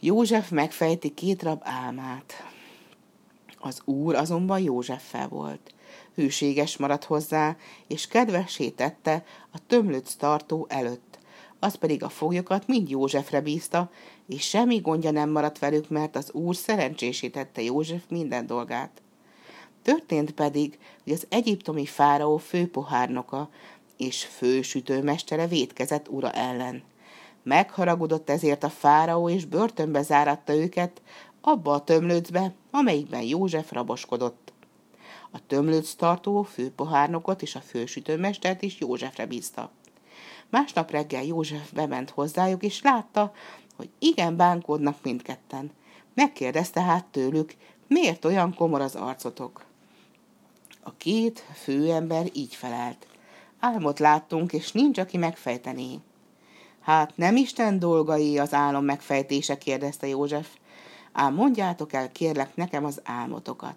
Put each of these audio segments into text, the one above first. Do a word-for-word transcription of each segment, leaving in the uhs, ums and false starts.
József megfejti két rab álmát. Az úr azonban Józseffel volt. Hűséges maradt hozzá, és kedvessé tette a tömlöc tartó előtt. Az pedig a foglyokat mind Józsefre bízta, és semmi gondja nem maradt velük, mert az úr szerencsésé tette József minden dolgát. Történt pedig, hogy az egyiptomi fáraó főpohárnoka és fősütőmestere vétkezett ura ellen. Megharagudott ezért a fáraó, és börtönbe záratta őket, abba a tömlőcbe, amelyikben József raboskodott. A tömlőc tartó főpohárnokot és a fősütőmestert is Józsefre bízta. Másnap reggel József bement hozzájuk, és látta, hogy igen bánkódnak mindketten. Megkérdezte hát tőlük, miért olyan komor az arcotok? A két főember így felelt. Álmot láttunk, és nincs, aki megfejtené. Hát nem Isten dolgai az álom megfejtése, kérdezte József. Ám mondjátok el, kérlek, nekem az álmotokat.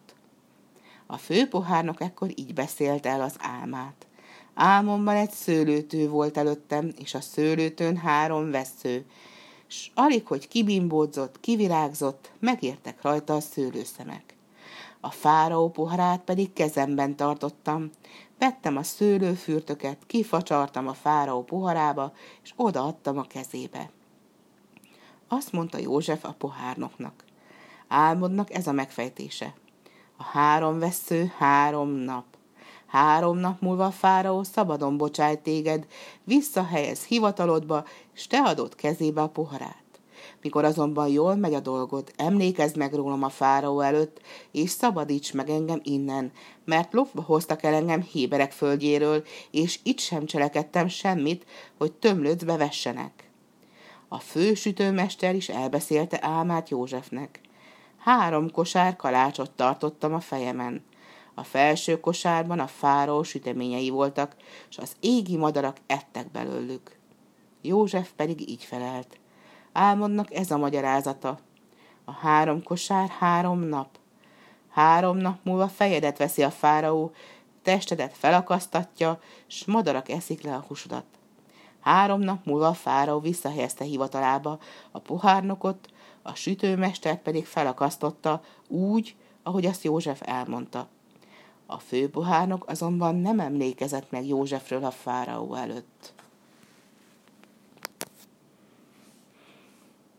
A főpohárnok ekkor így beszélt el az álmát. Álmomban egy szőlőtő volt előttem, és a szőlőtőn három vessző, s alig, hogy kibimbódzott, kivirágzott, megértek rajta a szőlőszemek. A fáraó poharát pedig kezemben tartottam. Vettem a szőlőfürtöket, kifacsartam a fáraó poharába, és odaadtam a kezébe. Azt mondta József a pohárnoknak. Álmodnak ez a megfejtése. A három vessző három nap. Három nap múlva a fáraó szabadon bocsájt téged, visszahelyez hivatalodba, s te adod kezébe a poharát. Mikor azonban jól megy a dolgod, emlékezz meg rólam a fáraó előtt, és szabadíts meg engem innen, mert lopva hoztak el engem héberek földjéről, és itt sem cselekedtem semmit, hogy tömlöcbe vessenek. A fősütőmester is elbeszélte álmát Józsefnek. Három kosár kalácsot tartottam a fejemen. A felső kosárban a fáraó süteményei voltak, s az égi madarak ettek belőlük. József pedig így felelt. Álmodnak ez a magyarázata. A három kosár három nap. Három nap múlva fejedet veszi a fáraó, testedet felakasztatja, s madarak eszik le a húsodat. Három nap múlva a fáraó visszahelyezte hivatalába a pohárnokot, a sütőmestert pedig felakasztotta úgy, ahogy azt József elmondta. A főpohárnok azonban nem emlékezett meg Józsefről a fáraó előtt.